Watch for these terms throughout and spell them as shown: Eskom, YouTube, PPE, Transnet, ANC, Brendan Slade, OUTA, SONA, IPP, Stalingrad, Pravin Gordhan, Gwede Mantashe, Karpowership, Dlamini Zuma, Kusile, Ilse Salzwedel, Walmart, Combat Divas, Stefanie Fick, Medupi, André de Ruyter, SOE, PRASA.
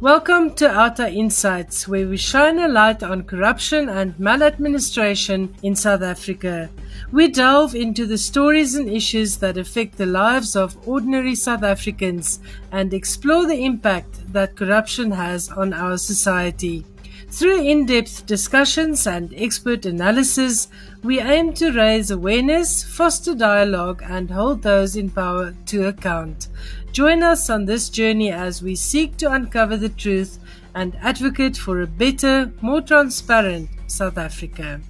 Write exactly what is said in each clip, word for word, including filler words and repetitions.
Welcome to OUTA Insights, where we shine a light on corruption and maladministration in South Africa. We delve into the stories and issues that affect the lives of ordinary South Africans and explore the impact that corruption has on our society. Through in-depth discussions and expert analysis, we aim to raise awareness, foster dialogue, and hold those in power to account. Join us on this journey as we seek to uncover the truth and advocate for a better, more transparent South Africa.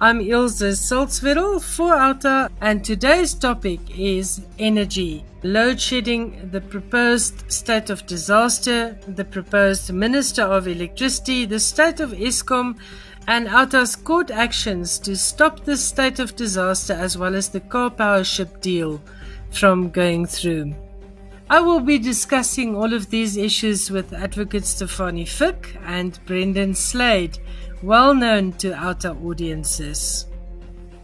I'm Ilse Salzwedel for OUTA, and today's topic is energy. Load shedding, the proposed state of disaster, the proposed Minister of Electricity, the state of Eskom, and OUTA's court actions to stop the state of disaster as well as the Karpowership deal from going through. I will be discussing all of these issues with advocates Stefanie Fick and Brendan Slade, well known to OUTA audiences.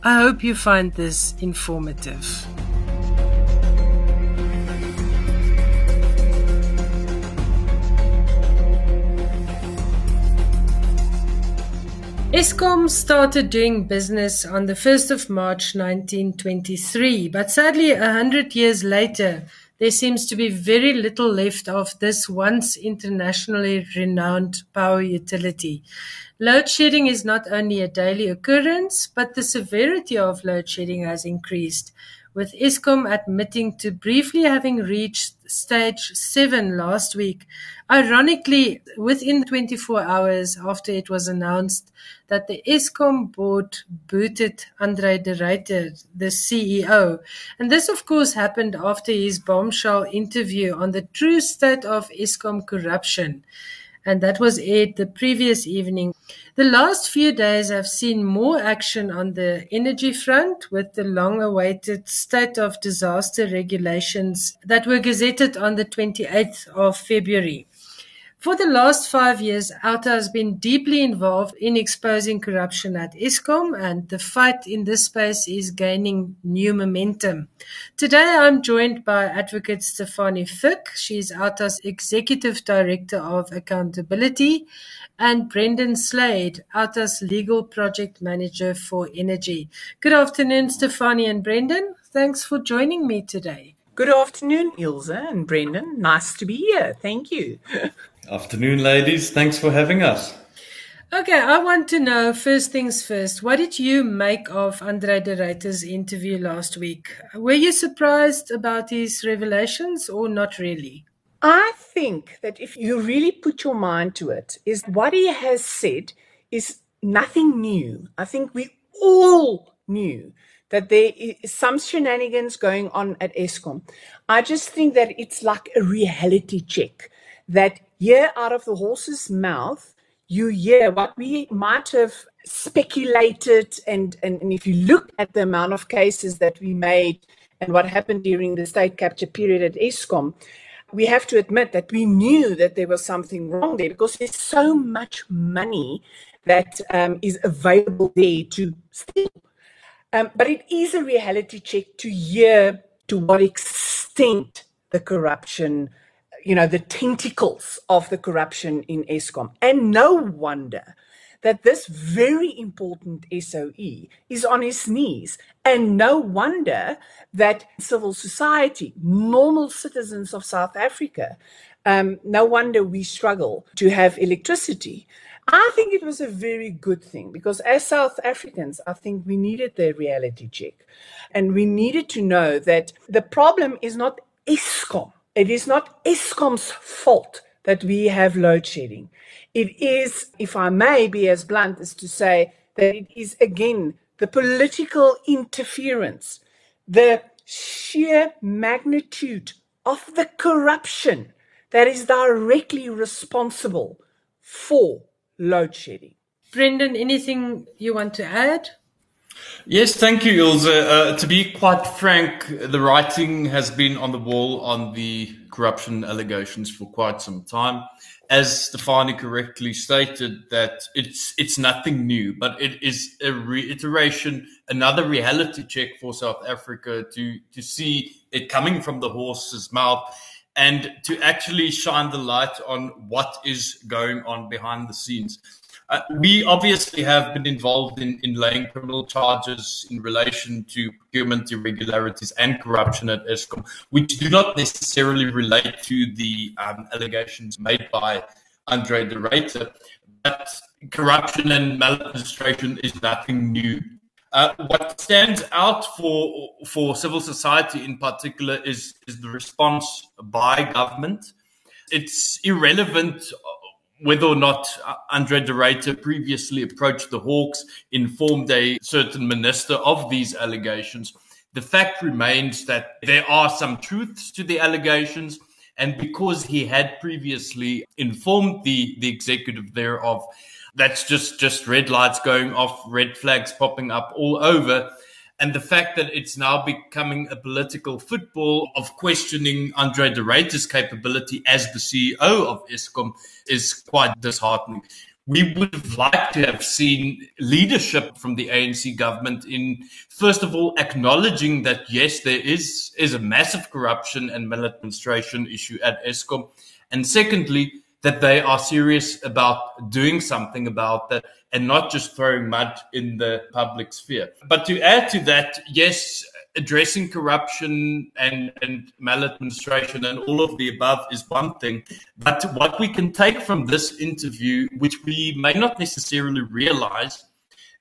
I hope you find this informative. Eskom started doing business on the first of March nineteen twenty-three, but sadly a hundred years later there seems to be very little left of this once internationally renowned power utility. Load shedding is not only a daily occurrence, but the severity of load shedding has increased, with Eskom admitting to briefly having reached stage seven last week, ironically within twenty-four hours after it was announced that the Eskom board booted André de Ruyter, the C E O. And this, of course, happened after his bombshell interview on the true state of Eskom corruption, and that was aired the previous evening. The last few days have seen more action on the energy front, with the long-awaited state of disaster regulations that were gazetted on the twenty-eighth of February. For the last five years, OUTA has been deeply involved in exposing corruption at Eskom, and the fight in this space is gaining new momentum. Today, I'm joined by advocate Stefanie Fick. She's OUTA's Executive Director of Accountability, and Brendan Slade, OUTA's Legal Project Manager for Energy. Good afternoon, Stefanie and Brendan. Thanks for joining me today. Good afternoon, Ilse and Brendan. Nice to be here. Thank you. Afternoon, ladies. Thanks for having us. Okay, I want to know, first things first, what did you make of André de Ruyter's interview last week? Were you surprised about his revelations or not really? I think that if you really put your mind to it, is what he has said is nothing new. I think we all knew that there is some shenanigans going on at Eskom. I just think that it's like a reality check, that here out of the horse's mouth, you hear what we might have speculated. And, and, and if you look at the amount of cases that we made and what happened during the state capture period at Eskom, we have to admit that we knew that there was something wrong there, because there's so much money that um, is available there to steal. Um, but it is a reality check to hear to what extent the corruption, you know, the tentacles of the corruption in Eskom. And no wonder that this very important S O E is on its knees. And no wonder that civil society, normal citizens of South Africa, um, no wonder we struggle to have electricity. I think it was a very good thing, because as South Africans, I think we needed the reality check, and we needed to know that the problem is not Eskom. It is not Eskom's fault that we have load shedding. It is, if I may be as blunt as to say, that it is again the political interference, the sheer magnitude of the corruption that is directly responsible for load shedding. Brendan, anything you want to add? Yes, thank you, Ilse. Uh, to be quite frank, the writing has been on the wall on the corruption allegations for quite some time. As Stefanie correctly stated, that it's it's nothing new, but it is a reiteration, another reality check for South Africa to to see it coming from the horse's mouth. and to actually shine the light on what is going on behind the scenes. Uh, we obviously have been involved in, in laying criminal charges in relation to procurement irregularities and corruption at Eskom, which do not necessarily relate to the um, allegations made by André de Ruyter, but corruption and maladministration is nothing new. Uh, what stands out for for civil society in particular is, is the response by government. It's irrelevant whether or not André de Ruyter previously approached the Hawks, informed a certain minister of these allegations. The fact remains that there are some truths to the allegations, and because he had previously informed the, the executive thereof, that's just, just red lights going off, red flags popping up all over. And the fact that it's now becoming a political football of questioning André de Ruyter's capability as the C E O of Eskom is quite disheartening. We would have liked to have seen leadership from the A N C government in, first of all, acknowledging that, yes, there is, is a massive corruption and maladministration issue at Eskom. And secondly, that they are serious about doing something about that and not just throwing mud in the public sphere. But to add to that, yes, addressing corruption and, and maladministration and all of the above is one thing. But what we can take from this interview, which we may not necessarily realize,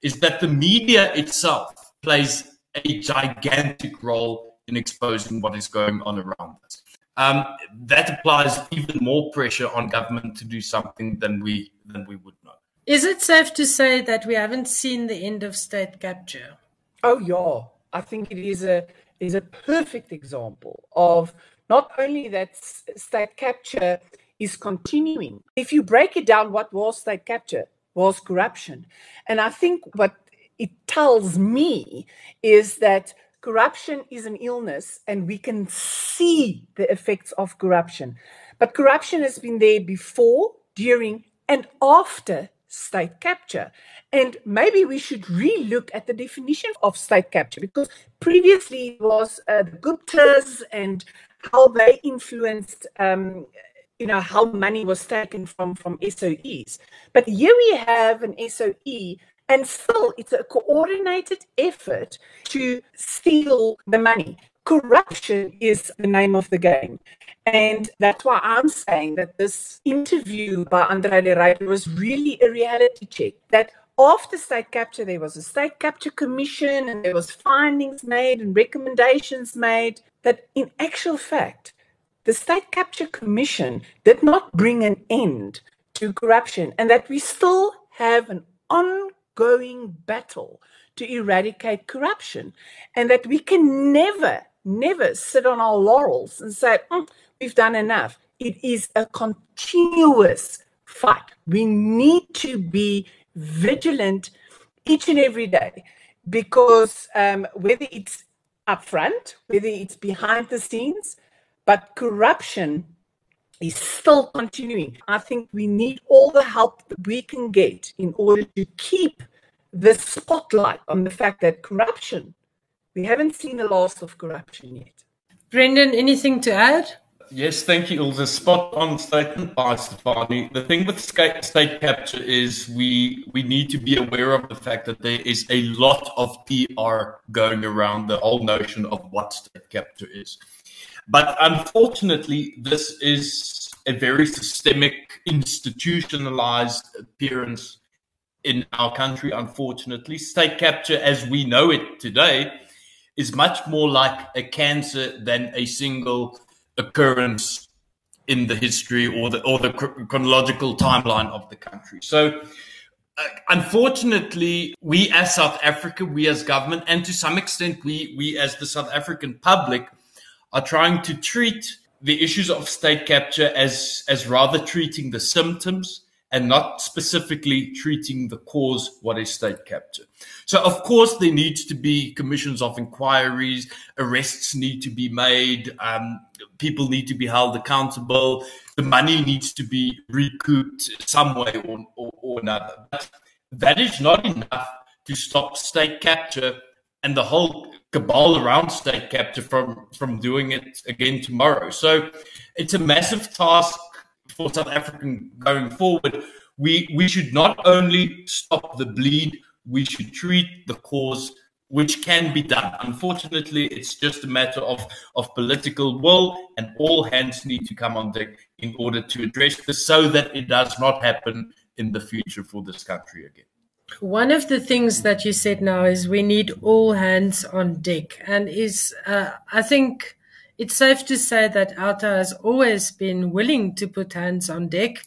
is that the media itself plays a gigantic role in exposing what is going on around us. Um, that applies even more pressure on government to do something than we than we would know. Is it safe to say that we haven't seen the end of state capture? Oh, yeah. I think it is a is a perfect example of not only that state capture is continuing. If you break it down, what was state capture? Was corruption. And I think what it tells me is that corruption is an illness, and we can see the effects of corruption. But corruption has been there before, during, and after state capture. And maybe we should relook at the definition of state capture, because previously it was uh, the Guptas and how they influenced, um, you know, how money was taken from, from S O Es. But here we have an S O E. And still, it's a coordinated effort to steal the money. Corruption is the name of the game. And that's why I'm saying that this interview by André de Ruyter was really a reality check. That after state capture, there was a state capture commission and there was findings made and recommendations made. That in actual fact, the state capture commission did not bring an end to corruption, and that we still have an ongoing Going battle to eradicate corruption, and that we can never, never sit on our laurels and say, oh, we've done enough. It is a continuous fight. We need to be vigilant each and every day, because um, whether it's up front, whether it's behind the scenes, but corruption is still continuing. I think we need all the help that we can get in order to keep the spotlight on the fact that corruption, we haven't seen the last of corruption yet. Brendan, anything to add? Yes, thank you, Ilse. Spot on statement by Stefanie. The thing with state capture is we we need to be aware of the fact that there is a lot of P R going around the whole notion of what state capture is. But unfortunately, this is a very systemic, institutionalized appearance in our country, unfortunately. State capture, as we know it today, is much more like a cancer than a single occurrence in the history or the, or the chronological timeline of the country. So uh, unfortunately, we as South Africa, we as government, and to some extent, we, we as the South African public are trying to treat the issues of state capture as, as rather treating the symptoms and not specifically treating the cause, what is state capture. So, of course, there needs to be commissions of inquiries, arrests need to be made, um, people need to be held accountable, the money needs to be recouped some way or, or, or another. But that is not enough to stop state capture and the whole cabal around state capture from, from doing it again tomorrow. So it's a massive task for South African going forward. We we should not only stop the bleed, we should treat the cause, which can be done. Unfortunately, it's just a matter of, of political will, and all hands need to come on deck in order to address this so that it does not happen in the future for this country again. One of the things that you said now is we need all hands on deck, and is uh, I think it's safe to say that OUTA has always been willing to put hands on deck.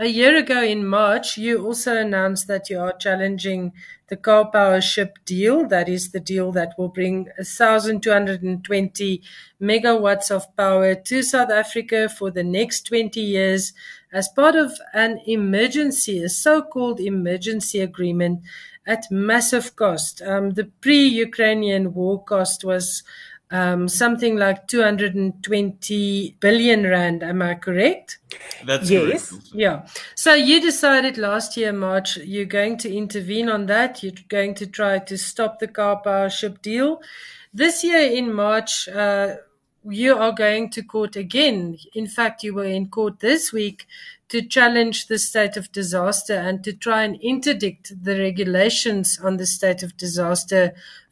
A year ago in March, you also announced that you are challenging the Karpowership deal. That is the deal that will bring one thousand two hundred twenty megawatts of power to South Africa for the next twenty years as part of an emergency, a so-called emergency agreement at massive cost. Um, the pre-Ukrainian war cost was Um, something like two hundred twenty billion rand. Am I correct? That's yes. Correct. Yeah. So you decided last year, March, you're going to intervene on that. You're going to try to stop the Karpowership deal. This year in March, uh, you are going to court again. In fact, you were in court this week to challenge the state of disaster and to try and interdict the regulations on the state of disaster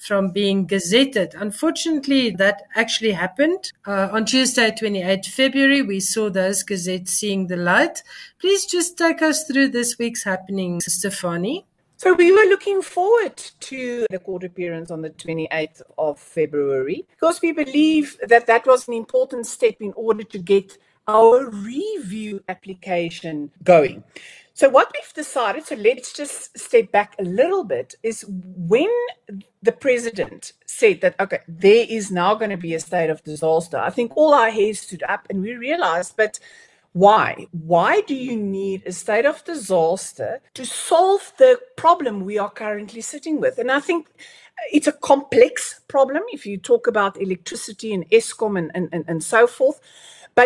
from being gazetted. Unfortunately, that actually happened. Uh, on Tuesday, the twenty-eighth of February, we saw those gazettes seeing the light. Please just take us through this week's happening, Stefanie. So we were looking forward to the court appearance on the twenty-eighth of February because we believe that that was an important step in order to get our review application going. So what we've decided, so let's just step back a little bit, is when the president said that, okay, there is now going to be a state of disaster, I think all our hairs stood up and we realized, but why? Why do you need a state of disaster to solve the problem we are currently sitting with? And I think it's a complex problem if you talk about electricity and Eskom and, and, and, and so forth.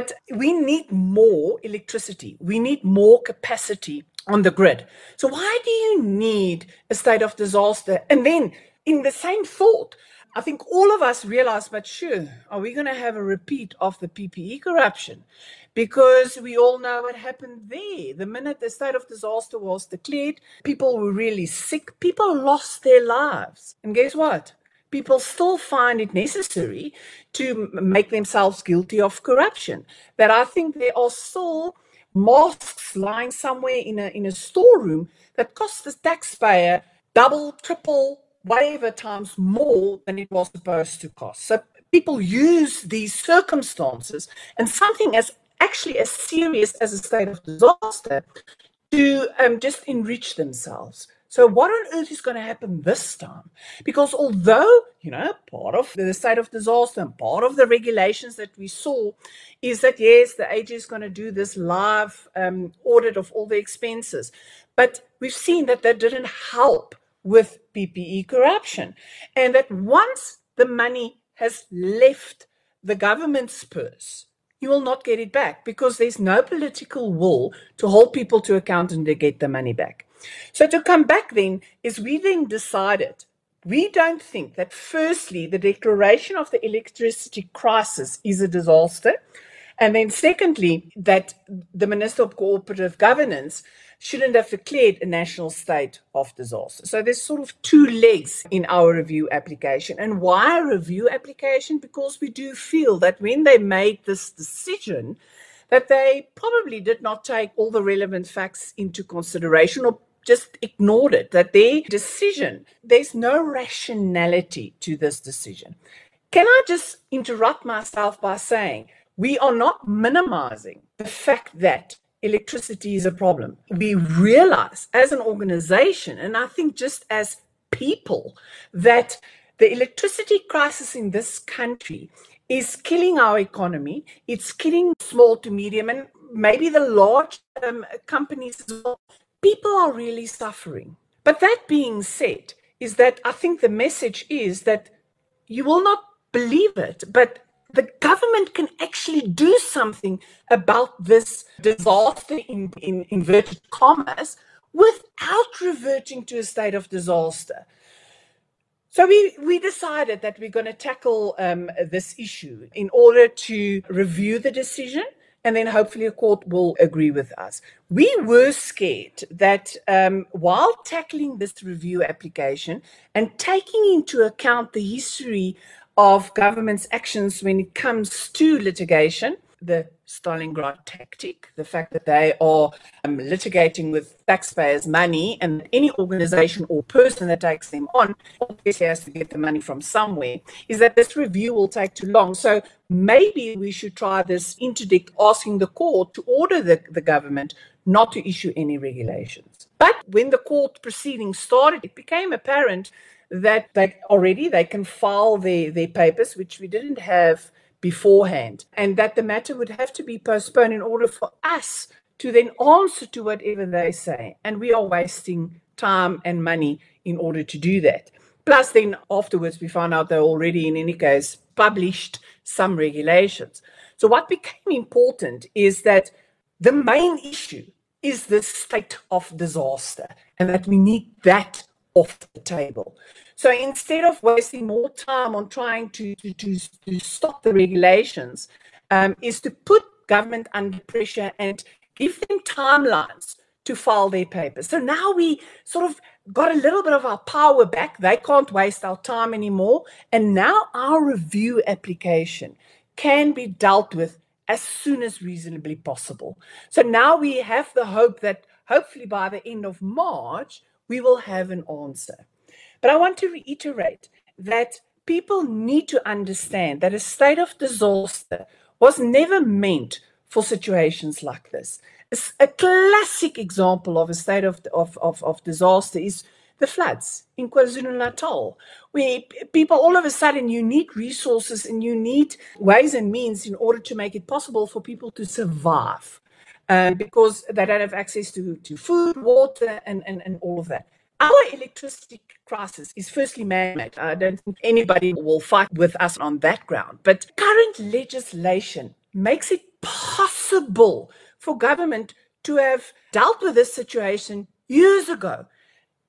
But we need more electricity. We need more capacity on the grid. So why do you need a state of disaster? And then in the same thought, I think all of us realized, but sure, are we going to have a repeat of the P P E corruption? Because we all know what happened there. The minute the state of disaster was declared, people were really sick. People lost their lives. And guess what? People still find it necessary to make themselves guilty of corruption. That I think there are still masks lying somewhere in a in a storeroom that costs the taxpayer double, triple, whatever times more than it was supposed to cost. So people use these circumstances and something as actually as serious as a state of disaster to um, just enrich themselves. So what on earth is going to happen this time? Because although, you know, part of the state of disaster and part of the regulations that we saw is that, yes, the A G is going to do this live um, audit of all the expenses. But we've seen that that didn't help with P P E corruption. And that once the money has left the government's purse, you will not get it back because there's no political will to hold people to account and to get the money back. So to come back then is we then decided we don't think that firstly the declaration of the electricity crisis is a disaster, and then secondly that the Minister of Cooperative Governance shouldn't have declared a national state of disaster. So there's sort of two legs in our review application. And why a review application? Because we do feel that when they made this decision, that they probably did not take all the relevant facts into consideration or just ignored it, that their decision, there's no rationality to this decision. Can I just interrupt myself by saying we are not minimizing the fact that electricity is a problem. We realize as an organization, and I think just as people, that the electricity crisis in this country is killing our economy. It's killing small to medium and maybe the large um, companies as well. People are really suffering. But that being said, is that I think the message is that you will not believe it, but the government can actually do something about this disaster in, in inverted commas without reverting to a state of disaster. So we, we decided that we're going to tackle um, this issue in order to review the decision, and then hopefully a court will agree with us. We were scared that um, while tackling this review application and taking into account the history of government's actions when it comes to litigation, the Stalingrad tactic, the fact that they are um, litigating with taxpayers' money, and any organization or person that takes them on obviously has to get the money from somewhere, is that this review will take too long. So maybe we should try this interdict asking the court to order the, the government not to issue any regulations. But when the court proceedings started, it became apparent that they already they can file their, their papers, which we didn't have beforehand, and that the matter would have to be postponed in order for us to then answer to whatever they say. And we are wasting time and money in order to do that. Plus, then afterwards, we found out they're already, in any case, published some regulations. So what became important is that the main issue is the state of disaster, and that we need that off the table. So instead of wasting more time on trying to, to, to, to stop the regulations, um, is to put government under pressure and give them timelines to file their papers. So now we sort of got a little bit of our power back. They can't waste our time anymore. And now our review application can be dealt with as soon as reasonably possible. So now we have the hope that hopefully by the end of March, we will have an answer. But I want to reiterate that people need to understand that a state of disaster was never meant for situations like this. A classic example of a state of, of, of, of disaster is the floods in KwaZulu-Natal, where people all of a sudden, you need resources and you need ways and means in order to make it possible for people to survive um, because they don't have access to, to food, water, and, and, and all of that. Our electricity crisis is firstly man-made. I don't think anybody will fight with us on that ground. But current legislation makes it possible for government to have dealt with this situation years ago.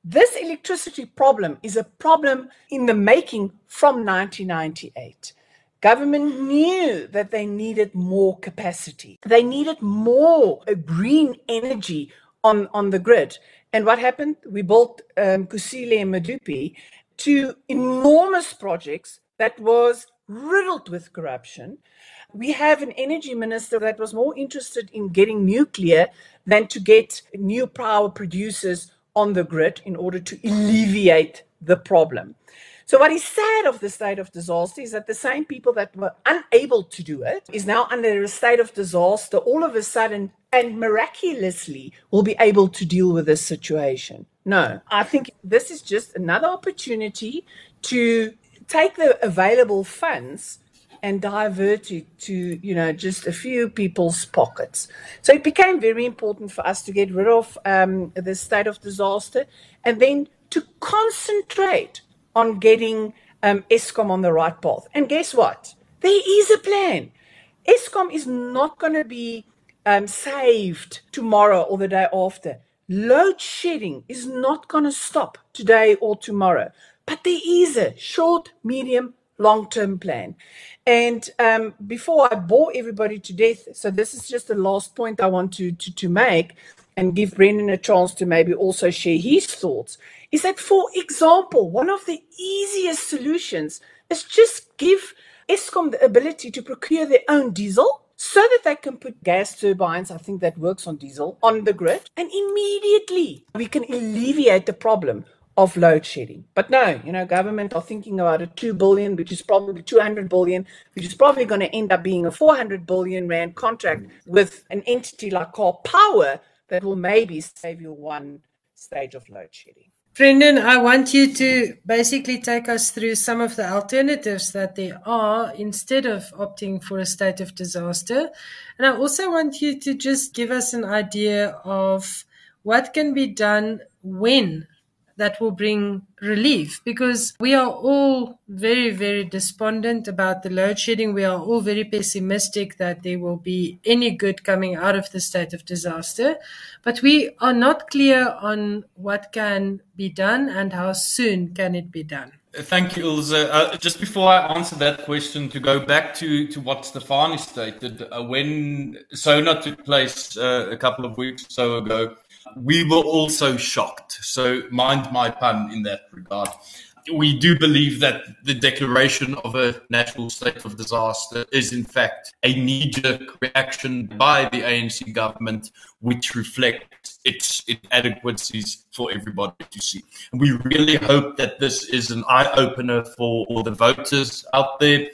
This electricity problem is a problem in the making from nineteen ninety-eight. Government knew that they needed more capacity. They needed more green energy on, on the grid. And what happened? We built um, Kusile and Medupi, two enormous projects that was riddled with corruption. We have an energy minister that was more interested in getting nuclear than to get new power producers on the grid in order to alleviate the problem. So what is sad of the state of disaster is that the same people that were unable to do it is now under a state of disaster all of a sudden and miraculously will be able to deal with this situation. No, I think this is just another opportunity to take the available funds and divert it to, you know, just a few people's pockets. So it became very important for us to get rid of um, the state of disaster and then to concentrate on getting um, Eskom on the right path. And guess what? There is a plan. Eskom is not going to be um, saved tomorrow or the day after. Load shedding is not going to stop today or tomorrow. But there is a short, medium, long-term plan. And um, before I bore everybody to death, so this is just the last point I want to, to, to make and give Brendan a chance to maybe also share his thoughts, is that, for example, one of the easiest solutions is just give Eskom the ability to procure their own diesel so that they can put gas turbines, I think that works on diesel, on the grid. And immediately we can alleviate the problem of load shedding. But no, you know, government are thinking about a two billion, which is probably two hundred billion, which is probably going to end up being a four hundred billion rand contract with an entity like Karpower that will maybe save you one stage of load shedding. Brendan, I want you to basically take us through some of the alternatives that there are instead of opting for a state of disaster. And I also want you to just give us an idea of what can be done when that will bring relief, because we are all very, very despondent about the load shedding. We are all very pessimistic that there will be any good coming out of the state of disaster, but we are not clear on what can be done and how soon can it be done. Thank you, Ilse. Uh, just before I answer that question, to go back to, to what Stefanie stated, uh, when SONA took place uh, a couple of weeks or so ago, we were also shocked. So mind my pun in that regard. We do believe that the declaration of a national state of disaster is in fact a knee-jerk reaction by the A N C government, which reflects its inadequacies for everybody to see. We really hope that this is an eye-opener for all the voters out there,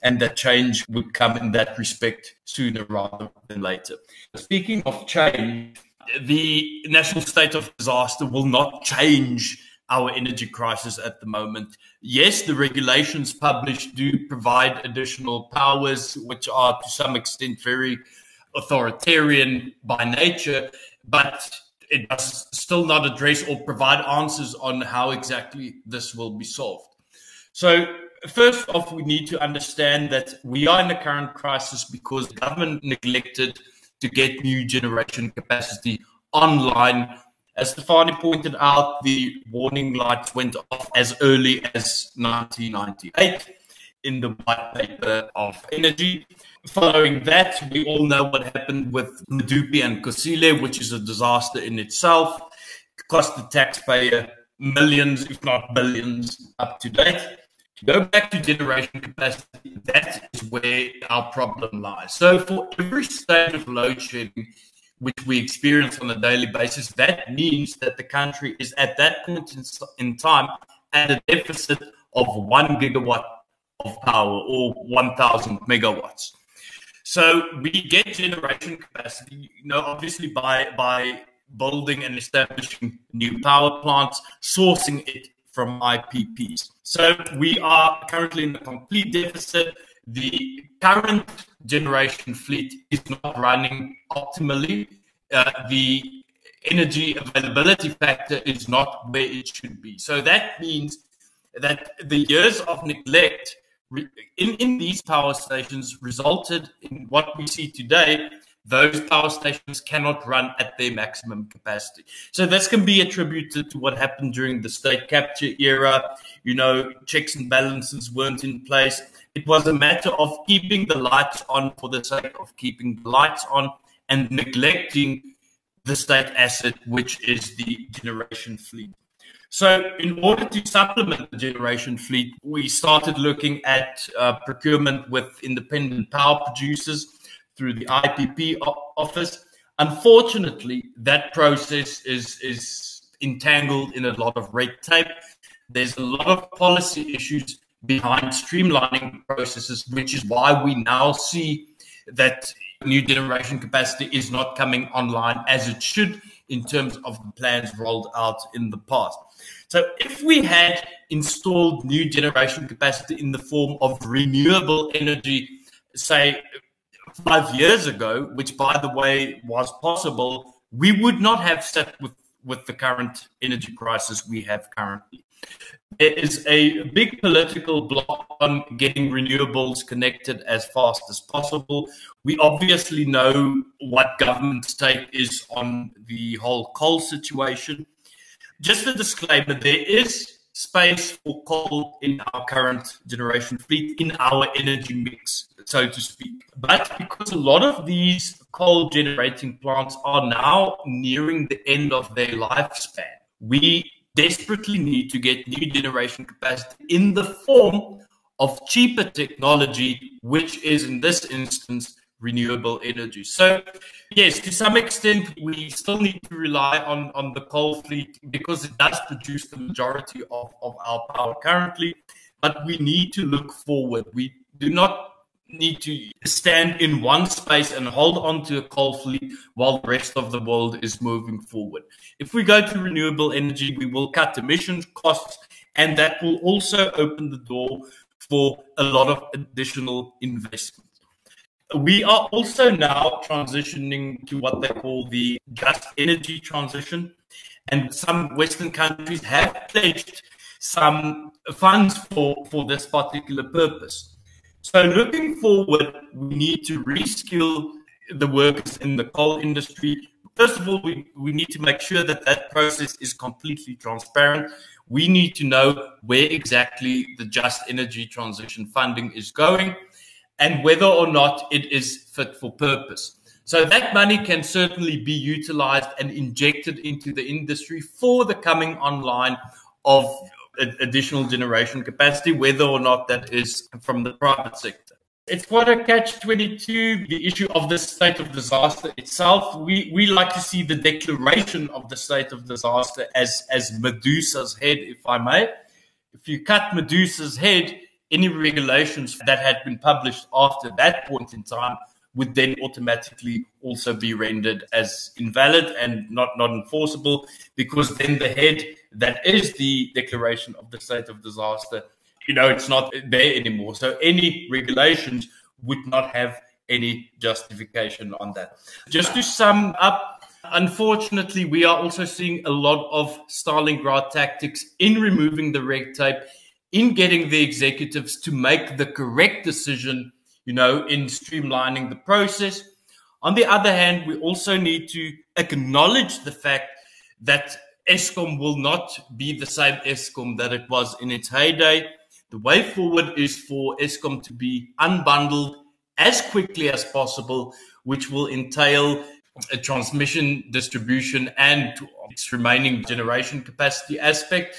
and that change will come in that respect sooner rather than later. Speaking of change, the national state of disaster will not change our energy crisis at the moment. Yes, the regulations published do provide additional powers, which are to some extent very authoritarian by nature, but it does still not address or provide answers on how exactly this will be solved. So first off, we need to understand that we are in the current crisis because the government neglected to get new generation capacity online. As Stefanie pointed out, the warning lights went off as early as nineteen ninety-eight in the white paper of energy. Following that, we all know what happened with Medupi and Kusile, which is a disaster in itself. It cost the taxpayer millions, if not billions, up to date. To go back to generation capacity, that is where our problem lies. So for every stage of load shedding which we experience on a daily basis, that means that the country is at that point in time at a deficit of one gigawatt of power, or one thousand megawatts. So we get generation capacity, you know, obviously by, by building and establishing new power plants, sourcing it from I P Ps. So we are currently in a complete deficit. The current generation fleet is not running optimally. Uh, the energy availability factor is not where it should be. So that means that the years of neglect re- in, in these power stations resulted in what we see today. Those power stations cannot run at their maximum capacity. So this can be attributed to what happened during the state capture era. You know, checks and balances weren't in place. It was a matter of keeping the lights on for the sake of keeping the lights on and neglecting the state asset, which is the generation fleet. So in order to supplement the generation fleet, we started looking at uh, procurement with independent power producers through the I P P office. Unfortunately, that process is, is entangled in a lot of red tape. There's a lot of policy issues behind streamlining processes, which is why we now see that new generation capacity is not coming online as it should in terms of the plans rolled out in the past. So if we had installed new generation capacity in the form of renewable energy, say, five years ago, which, by the way, was possible, we would not have sat with, with the current energy crisis we have currently. There is a big political block on getting renewables connected as fast as possible. We obviously know what government's take is on the whole coal situation. Just a disclaimer, there is space for coal in our current generation fleet, in our energy mix, so to speak. But because a lot of these coal-generating plants are now nearing the end of their lifespan, we desperately need to get new generation capacity in the form of cheaper technology, which is, in this instance, renewable energy. So, yes, to some extent, we still need to rely on, on the coal fleet because it does produce the majority of, of our power currently, but we need to look forward. We do not need to stand in one space and hold on to a coal fleet while the rest of the world is moving forward. If we go to renewable energy, we will cut emission costs, and that will also open the door for a lot of additional investment. We are also now transitioning to what they call the just energy transition, and some Western countries have pledged some funds for, for this particular purpose. So looking forward, we need to reskill the workers in the coal industry. First of all, we, we need to make sure that that process is completely transparent. We need to know where exactly the Just Energy Transition funding is going and whether or not it is fit for purpose. So that money can certainly be utilized and injected into the industry for the coming online of additional generation capacity, whether or not that is from the private sector. It's quite a catch twenty-two, the issue of the state of disaster itself. We we like to see the declaration of the state of disaster as, as Medusa's head, if I may. If you cut Medusa's head, any regulations that had been published after that point in time would then automatically also be rendered as invalid and not, not enforceable, because then the head that is the declaration of the state of disaster, you know, it's not there anymore. So any regulations would not have any justification on that. Just to sum up, unfortunately, we are also seeing a lot of Stalingrad tactics in removing the red tape, in getting the executives to make the correct decision, you know, in streamlining the process. On the other hand, we also need to acknowledge the fact that Eskom will not be the same Eskom that it was in its heyday. The way forward is for Eskom to be unbundled as quickly as possible, which will entail a transmission, distribution, and its remaining generation capacity aspect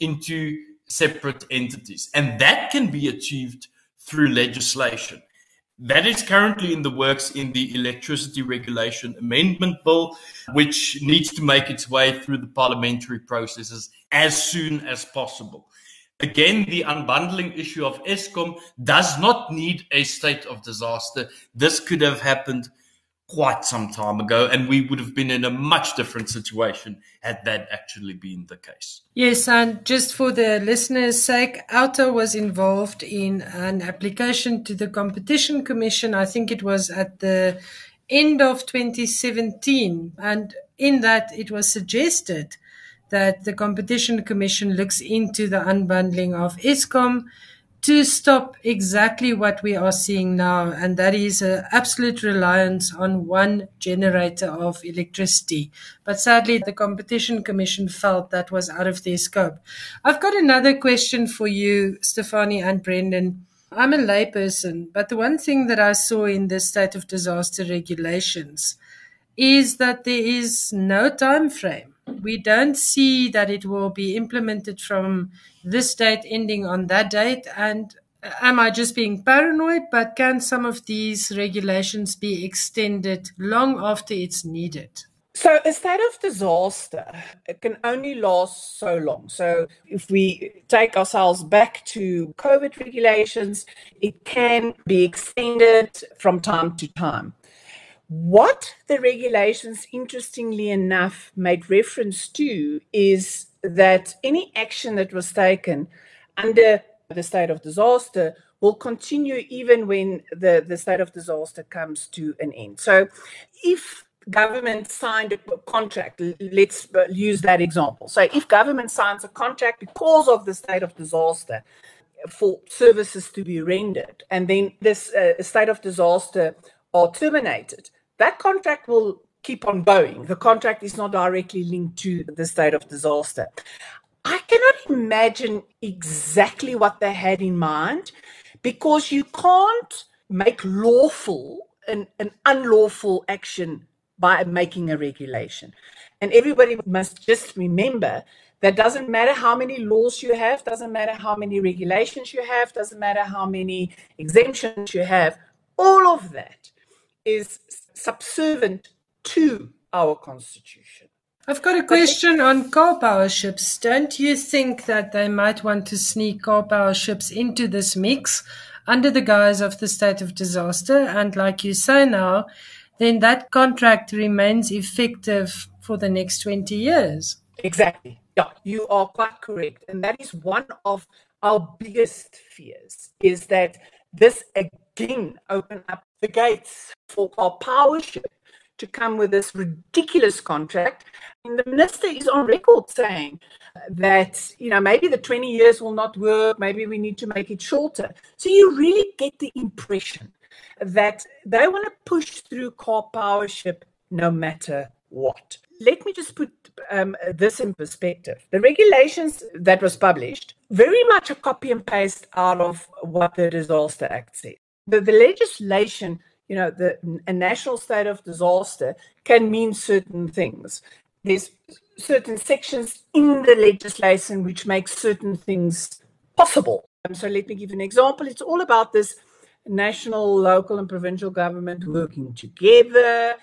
into separate entities. And that can be achieved through legislation. That is currently in the works in the Electricity Regulation Amendment Bill, which needs to make its way through the parliamentary processes as soon as possible. Again, the unbundling issue of Eskom does not need a state of disaster. This could have happened quite some time ago, and we would have been in a much different situation had that actually been the case. Yes, and just for the listeners' sake, OUTA was involved in an application to the Competition Commission. I think it was at the end of twenty seventeen, and in that it was suggested that the Competition Commission looks into the unbundling of Eskom to stop exactly what we are seeing now, and that is an absolute reliance on one generator of electricity. But sadly, the Competition Commission felt that was out of their scope. I've got another question for you, Stefanie and Brendan. I'm a layperson, but the one thing that I saw in the State of Disaster regulations is that there is no time frame. We don't see that it will be implemented from this date ending on that date. And am I just being paranoid? But can some of these regulations be extended long after it's needed? So a state of disaster, it can only last so long. So if we take ourselves back to COVID regulations, it can be extended from time to time. What the regulations, interestingly enough, made reference to is that any action that was taken under the state of disaster will continue even when the, the state of disaster comes to an end. So if government signed a contract, let's use that example. So if government signs a contract because of the state of disaster for services to be rendered, and then this uh, state of disaster are terminated, that contract will keep on going. The contract is not directly linked to the state of disaster. I cannot imagine exactly what they had in mind, because you can't make lawful an, an unlawful action by making a regulation. And everybody must just remember that doesn't matter how many laws you have, doesn't matter how many regulations you have, doesn't matter how many exemptions you have, all of that is subservient to our constitution. I've got a question on Karpowership. Don't you think that they might want to sneak Karpowership into this mix under the guise of the state of disaster? And like you say now, then that contract remains effective for the next twenty years. Exactly. Yeah, you are quite correct. And that is one of our biggest fears, is that this again open up the gates for Karpowership to come with this ridiculous contract. And the minister is on record saying that, you know, maybe the twenty years will not work, maybe we need to make it shorter. So you really get the impression that they want to push through Karpowership no matter what. Let me just put um, this in perspective. The regulations that was published, very much a copy and paste out of what the Disaster Act said. The, the legislation, you know, the, a national state of disaster can mean certain things. There's certain sections in the legislation which make certain things possible. Um, so let me give an example. It's all about this national, local and provincial government working together.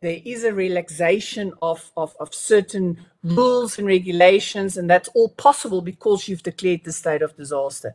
There is a relaxation of, of, of certain rules and regulations, and that's all possible because you've declared the state of disaster.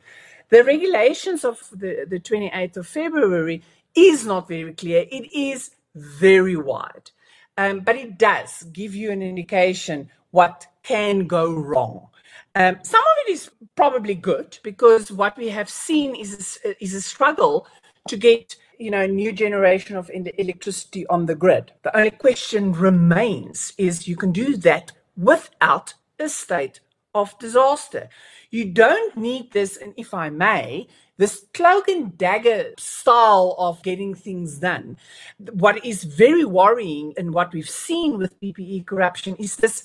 The regulations of the, the twenty-eighth of February is not very clear. It is very wide, um, but it does give you an indication what can go wrong. Um, some of it is probably good, because what we have seen is, is a struggle to get, you know, new generation of electricity on the grid. The only question remains is you can do that without a state of disaster. You don't need this, and if I may, this cloak and dagger style of getting things done. What is very worrying, and what we've seen with P P E corruption, is this,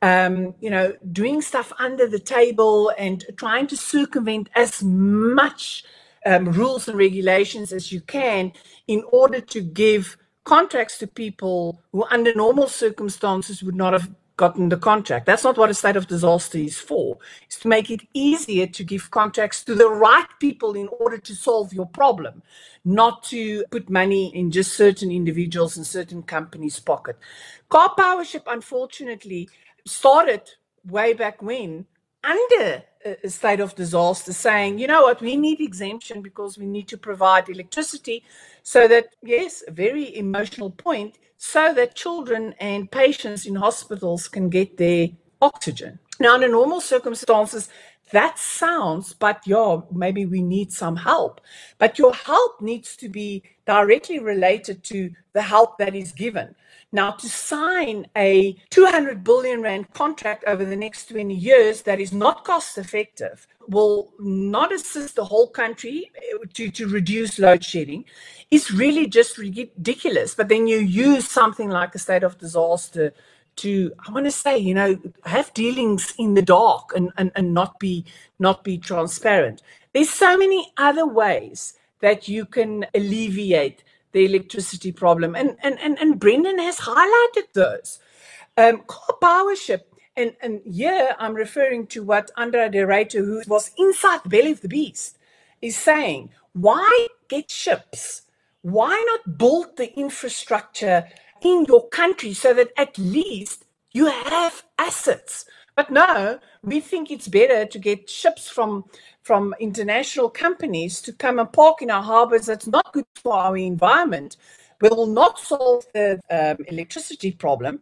um, you know, doing stuff under the table and trying to circumvent as much Um, rules and regulations as you can in order to give contracts to people who under normal circumstances would not have gotten the contract. That's not what a state of disaster is for. It's to make it easier to give contracts to the right people in order to solve your problem, not to put money in just certain individuals and certain companies' pocket. Karpowership, unfortunately, started way back when under a state of disaster, saying, you know what, we need exemption because we need to provide electricity so that, yes, a very emotional point, so that children and patients in hospitals can get their oxygen. Now, under normal circumstances, that sounds, but yeah, maybe we need some help. But your help needs to be directly related to the help that is given. Now, to sign a two hundred billion rand contract over the next twenty years that is not cost effective will not assist the whole country to, to reduce load shedding. It's really just ridiculous. But then you use something like a state of disaster to, I want to say, you know, have dealings in the dark and, and, and not be not be transparent. There's so many other ways that you can alleviate the electricity problem. And, and, and, and Brendan has highlighted those. Um, Karpowership, and, and here I'm referring to what André de Ruyter, who was inside the belly of the beast, is saying. Why get ships? Why not build the infrastructure in your country so that at least you have assets? But no, we think it's better to get ships from, from international companies to come and park in our harbours. That's not good for our environment. We will not solve the um, electricity problem.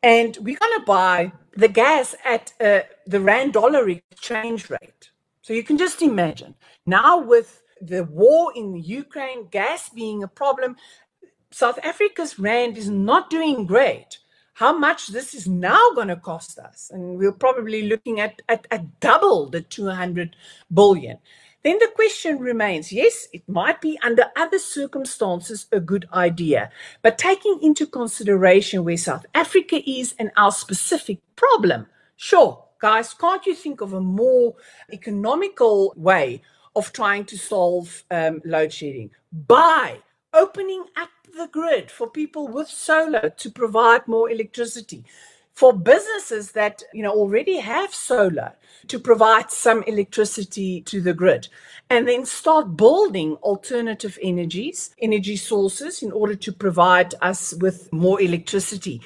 And we're going to buy the gas at uh, the rand dollar exchange rate. So you can just imagine. Now with the war in Ukraine, gas being a problem, South Africa's rand is not doing great. How much this is now going to cost us, and we're probably looking at, at, at double the two hundred billion. Then the question remains, yes, it might be under other circumstances a good idea, but taking into consideration where South Africa is and our specific problem, sure, guys, can't you think of a more economical way of trying to solve um, load shedding? By opening up the grid for people with solar to provide more electricity, for businesses that, you know, already have solar to provide some electricity to the grid, and then start building alternative energies, energy sources in order to provide us with more electricity,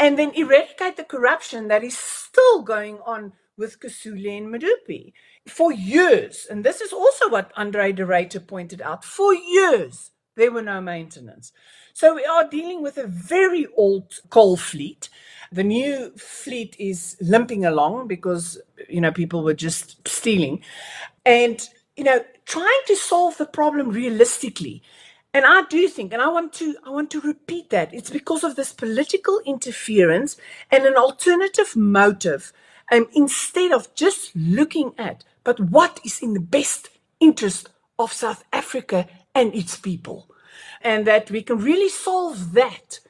and then eradicate the corruption that is still going on with Kusile and Medupi. For years, and this is also what André de Ruyter pointed out, for years, there were no maintenance. So we are dealing with a very old coal fleet. The new fleet is limping along because, you know, people were just stealing. And, you know, trying to solve the problem realistically And I do think, and I want to, I want to repeat that, it's because of this political interference and an alternative motive, um, instead of just looking at, but what is in the best interest of South Africa and its people, and that we can really solve that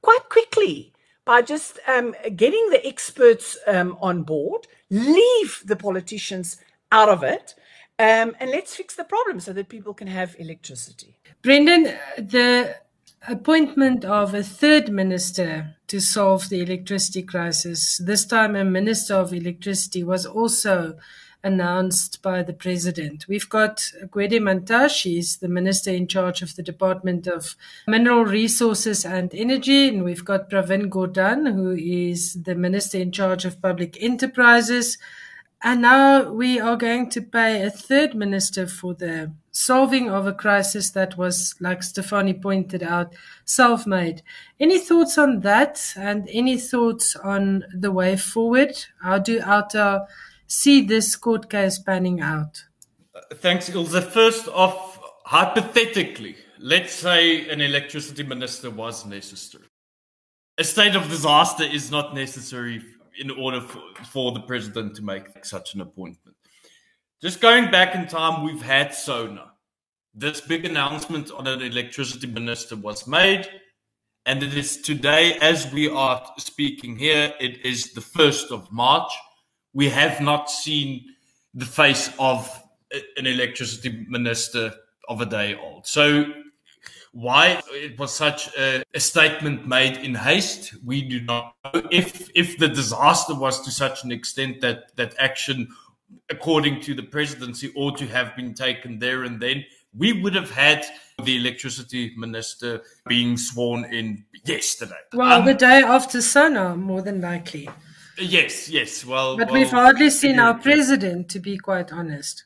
quite quickly by just um, getting the experts um, on board, leave the politicians out of it, um, and let's fix the problem so that people can have electricity. Brendan, the appointment of a third minister to solve the electricity crisis, this time a minister of electricity, was also announced by the president. We've got Gwede Mantashe, the minister in charge of the Department of Mineral Resources and Energy, and we've got Pravin Gordhan, who is the minister in charge of public enterprises. And now we are going to pay a third minister for the solving of a crisis that was, like Stefanie pointed out, self-made. Any thoughts on that, and any thoughts on the way forward? How do OUTA see this court case panning out? Thanks, Ilse. First off, hypothetically, let's say an electricity minister was necessary. A state of disaster is not necessary in order for, for the president to make such an appointment. Just going back in time, we've had SONA. This big announcement on an electricity minister was made, and it is today, as we are speaking here, it is the first of March. We have not seen the face of an electricity minister of a day old. So why it was such a, a statement made in haste, we do not know. If if the disaster was to such an extent that, that action, according to the presidency, ought to have been taken there and then, we would have had the electricity minister being sworn in yesterday. Well, um, the day after SONA, more than likely. Yes, yes. Well, but well, we've hardly seen our president, to be quite honest.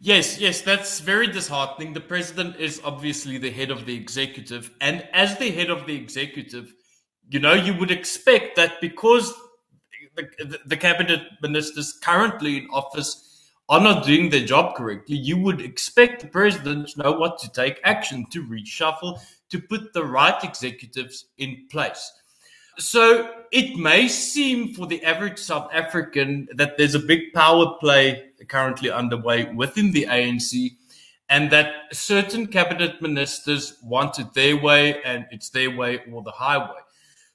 Yes, yes, that's very disheartening. The president is obviously the head of the executive. And as the head of the executive, you know, you would expect that because the, the, the cabinet ministers currently in office are not doing their job correctly, you would expect the president to know what to take action, to reshuffle, to put the right executives in place. So it may seem for the average South African that there's a big power play currently underway within the A N C, and that certain cabinet ministers want it their way, and it's their way or the highway.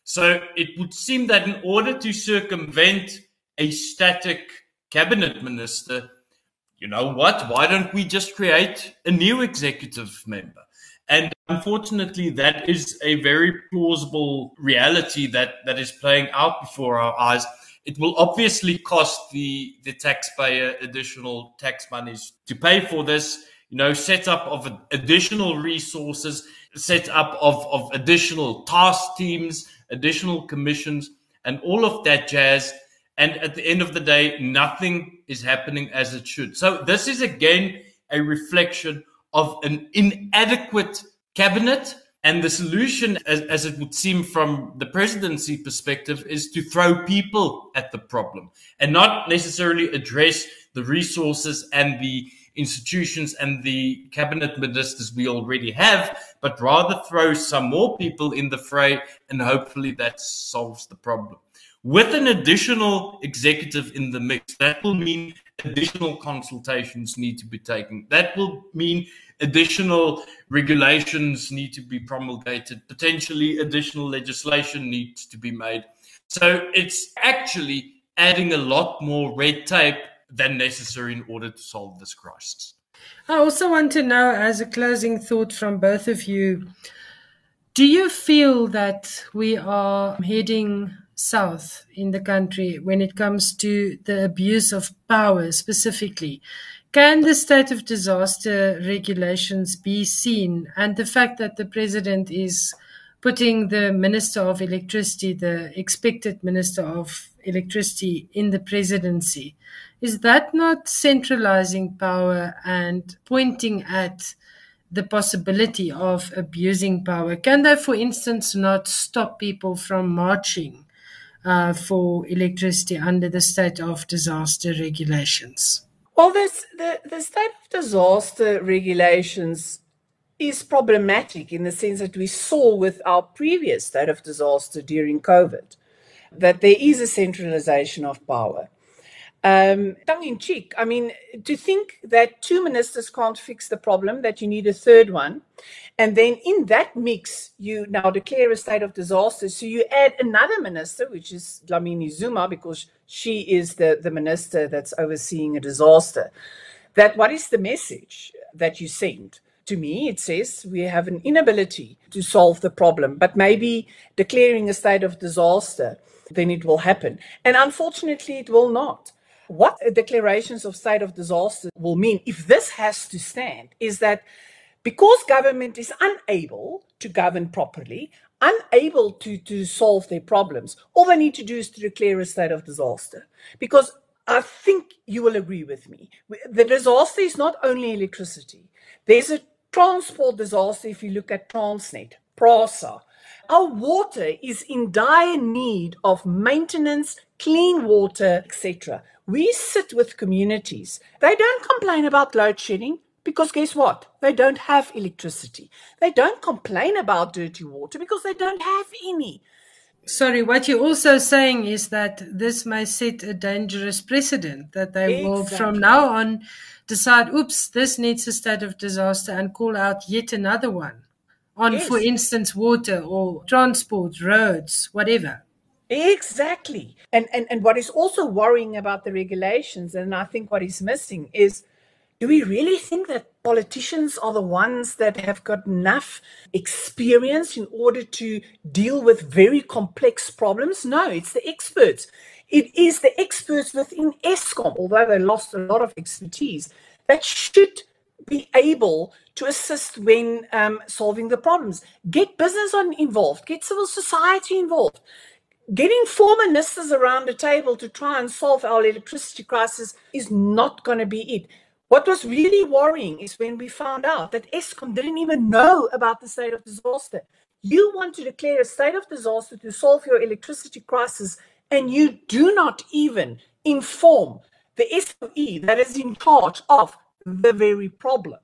So it would seem that in order to circumvent a static cabinet minister, you know what, why don't we just create a new executive member? And unfortunately, that is a very plausible reality that, that is playing out before our eyes. It will obviously cost the, the taxpayer additional tax monies to pay for this, you know, set up of additional resources, set up of, of additional task teams, additional commissions, and all of that jazz. And at the end of the day, nothing is happening as it should. So this is, again, a reflection of an inadequate cabinet, and the solution, as, as it would seem from the presidency perspective, is to throw people at the problem and not necessarily address the resources and the institutions and the cabinet ministers we already have, but rather throw some more people in the fray, and hopefully that solves the problem. With an additional executive in the mix, that will mean additional consultations need to be taken. That will mean additional regulations need to be promulgated. Potentially additional legislation needs to be made. So it's actually adding a lot more red tape than necessary in order to solve this crisis. I also want to know, as a closing thought from both of you, do you feel that we are heading south in the country when it comes to the abuse of power specifically? Can the state of disaster regulations be seen, and the fact that the president is putting the minister of electricity, the expected minister of electricity, in the presidency, is that not centralizing power and pointing at the possibility of abusing power? Can they, for instance, not stop people from marching Uh, for electricity under the state of disaster regulations? Well, this, the, the state of disaster regulations is problematic in the sense that we saw with our previous state of disaster during COVID, that there is a centralization of power. Um, tongue in cheek, I mean, to think that two ministers can't fix the problem, that you need a third one, and then in that mix, you now declare a state of disaster, so you add another minister, which is Dlamini Zuma, because she is the, the minister that's overseeing a disaster, that what is the message that you send? To me, it says we have an inability to solve the problem, but maybe declaring a state of disaster, then it will happen. And unfortunately, it will not. What declarations of state of disaster will mean, if this has to stand, is that because government is unable to govern properly, unable to, to solve their problems, all they need to do is to declare a state of disaster. Because I think you will agree with me, the disaster is not only electricity. There's a transport disaster if you look at Transnet, PRASA. Our water is in dire need of maintenance, clean water, et cetera. We sit with communities. They don't complain about load shedding because guess what? They don't have electricity. They don't complain about dirty water because they don't have any. Sorry, what you're also saying is that this may set a dangerous precedent, that they exactly. will from now on decide, oops, this needs a state of disaster and call out yet another one. On, yes. for instance, water or transport, roads, whatever. Exactly. And, and and what is also worrying about the regulations, and I think what is missing is, do we really think that politicians are the ones that have got enough experience in order to deal with very complex problems? No, it's the experts. It is the experts within Eskom, although they lost a lot of expertise, that should be able to assist when um, solving the problems. Get business on involved, get civil society involved, getting four ministers around the table to try and solve our electricity crisis is not going to be it. What was really worrying is when we found out that Eskom didn't even know about the state of disaster. You want to declare a state of disaster to solve your electricity crisis, and you do not even inform the S O E that is in charge of the very problem.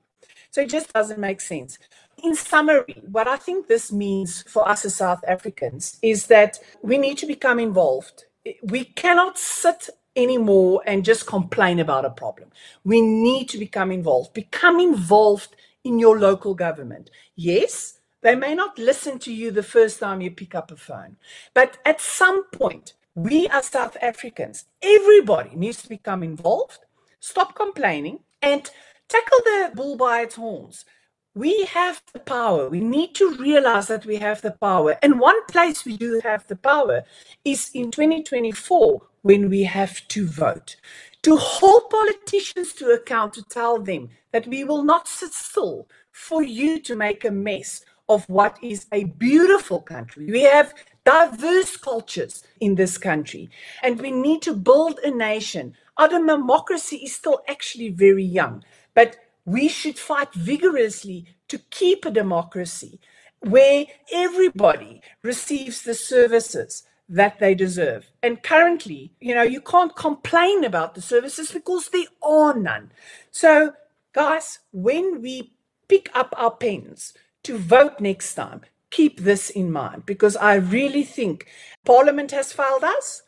So it just doesn't make sense. In summary, what I think this means for us as South Africans is that we need to become involved. We cannot sit anymore and just complain about a problem. We need to become involved. Become involved in your local government. Yes, they may not listen to you the first time you pick up a phone, but at some point, we as South Africans, everybody needs to become involved, stop complaining, and tackle the bull by its horns. We have the power. We need to realize that we have the power. And one place we do have the power is in twenty twenty-four, when we have to vote. To hold politicians to account, to tell them that we will not sit still for you to make a mess of what is a beautiful country. We have diverse cultures in this country, and we need to build a nation. Our democracy is still actually very young, but we should fight vigorously to keep a democracy where everybody receives the services that they deserve. And currently, you know, you can't complain about the services because there are none. So, guys, when we pick up our pens to vote next time, keep this in mind, because I really think Parliament has failed us,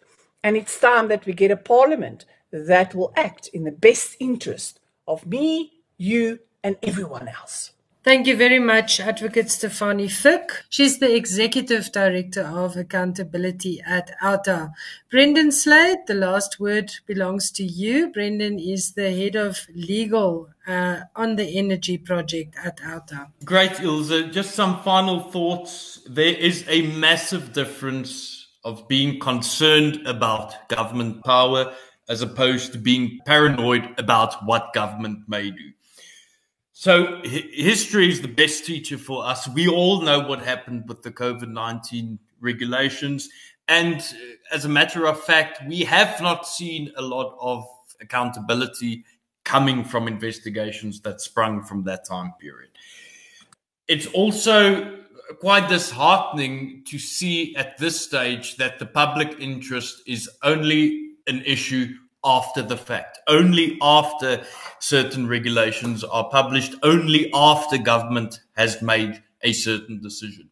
and it's time that we get a Parliament that will act in the best interest of me, you, and everyone else. Thank you very much, Advocate Stefanie Fick. She's the Executive Director of Accountability at OUTA. Brendan Slade, the last word belongs to you. Brendan is the Head of Legal uh, on the Energy Project at OUTA. Great, Ilse. Just some final thoughts. There is a massive difference of being concerned about government power as opposed to being paranoid about what government may do. So history is the best teacher for us. We all know what happened with the COVID nineteen regulations. And as a matter of fact, we have not seen a lot of accountability coming from investigations that sprung from that time period. It's also quite disheartening to see at this stage that the public interest is only an issue after the fact, only after certain regulations are published, only after government has made a certain decision.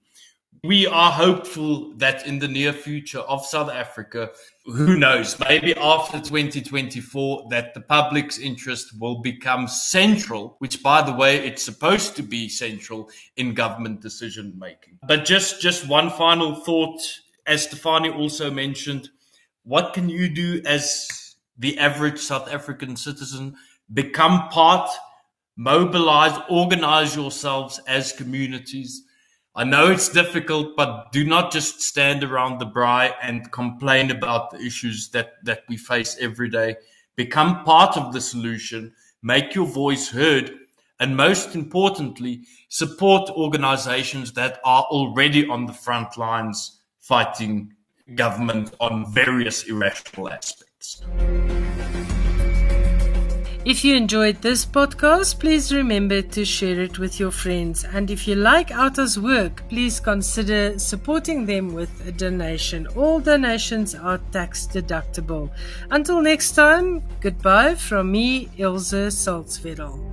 We are hopeful that in the near future of South Africa, who knows, maybe after twenty twenty-four, that the public's interest will become central, which, by the way, it's supposed to be central in government decision making. But just, just one final thought, as Stefanie also mentioned, what can you do as the average South African citizen? Become part, mobilize, organize yourselves as communities. I know it's difficult, but do not just stand around the braai and complain about the issues that, that we face every day. Become part of the solution, make your voice heard, and most importantly, support organizations that are already on the front lines fighting government on various irrational aspects. If you enjoyed this podcast, please remember to share it with your friends. And if you like OUTA's work, please consider supporting them with a donation. All donations are tax deductible. Until next time, goodbye from me, Ilse Salzwedel.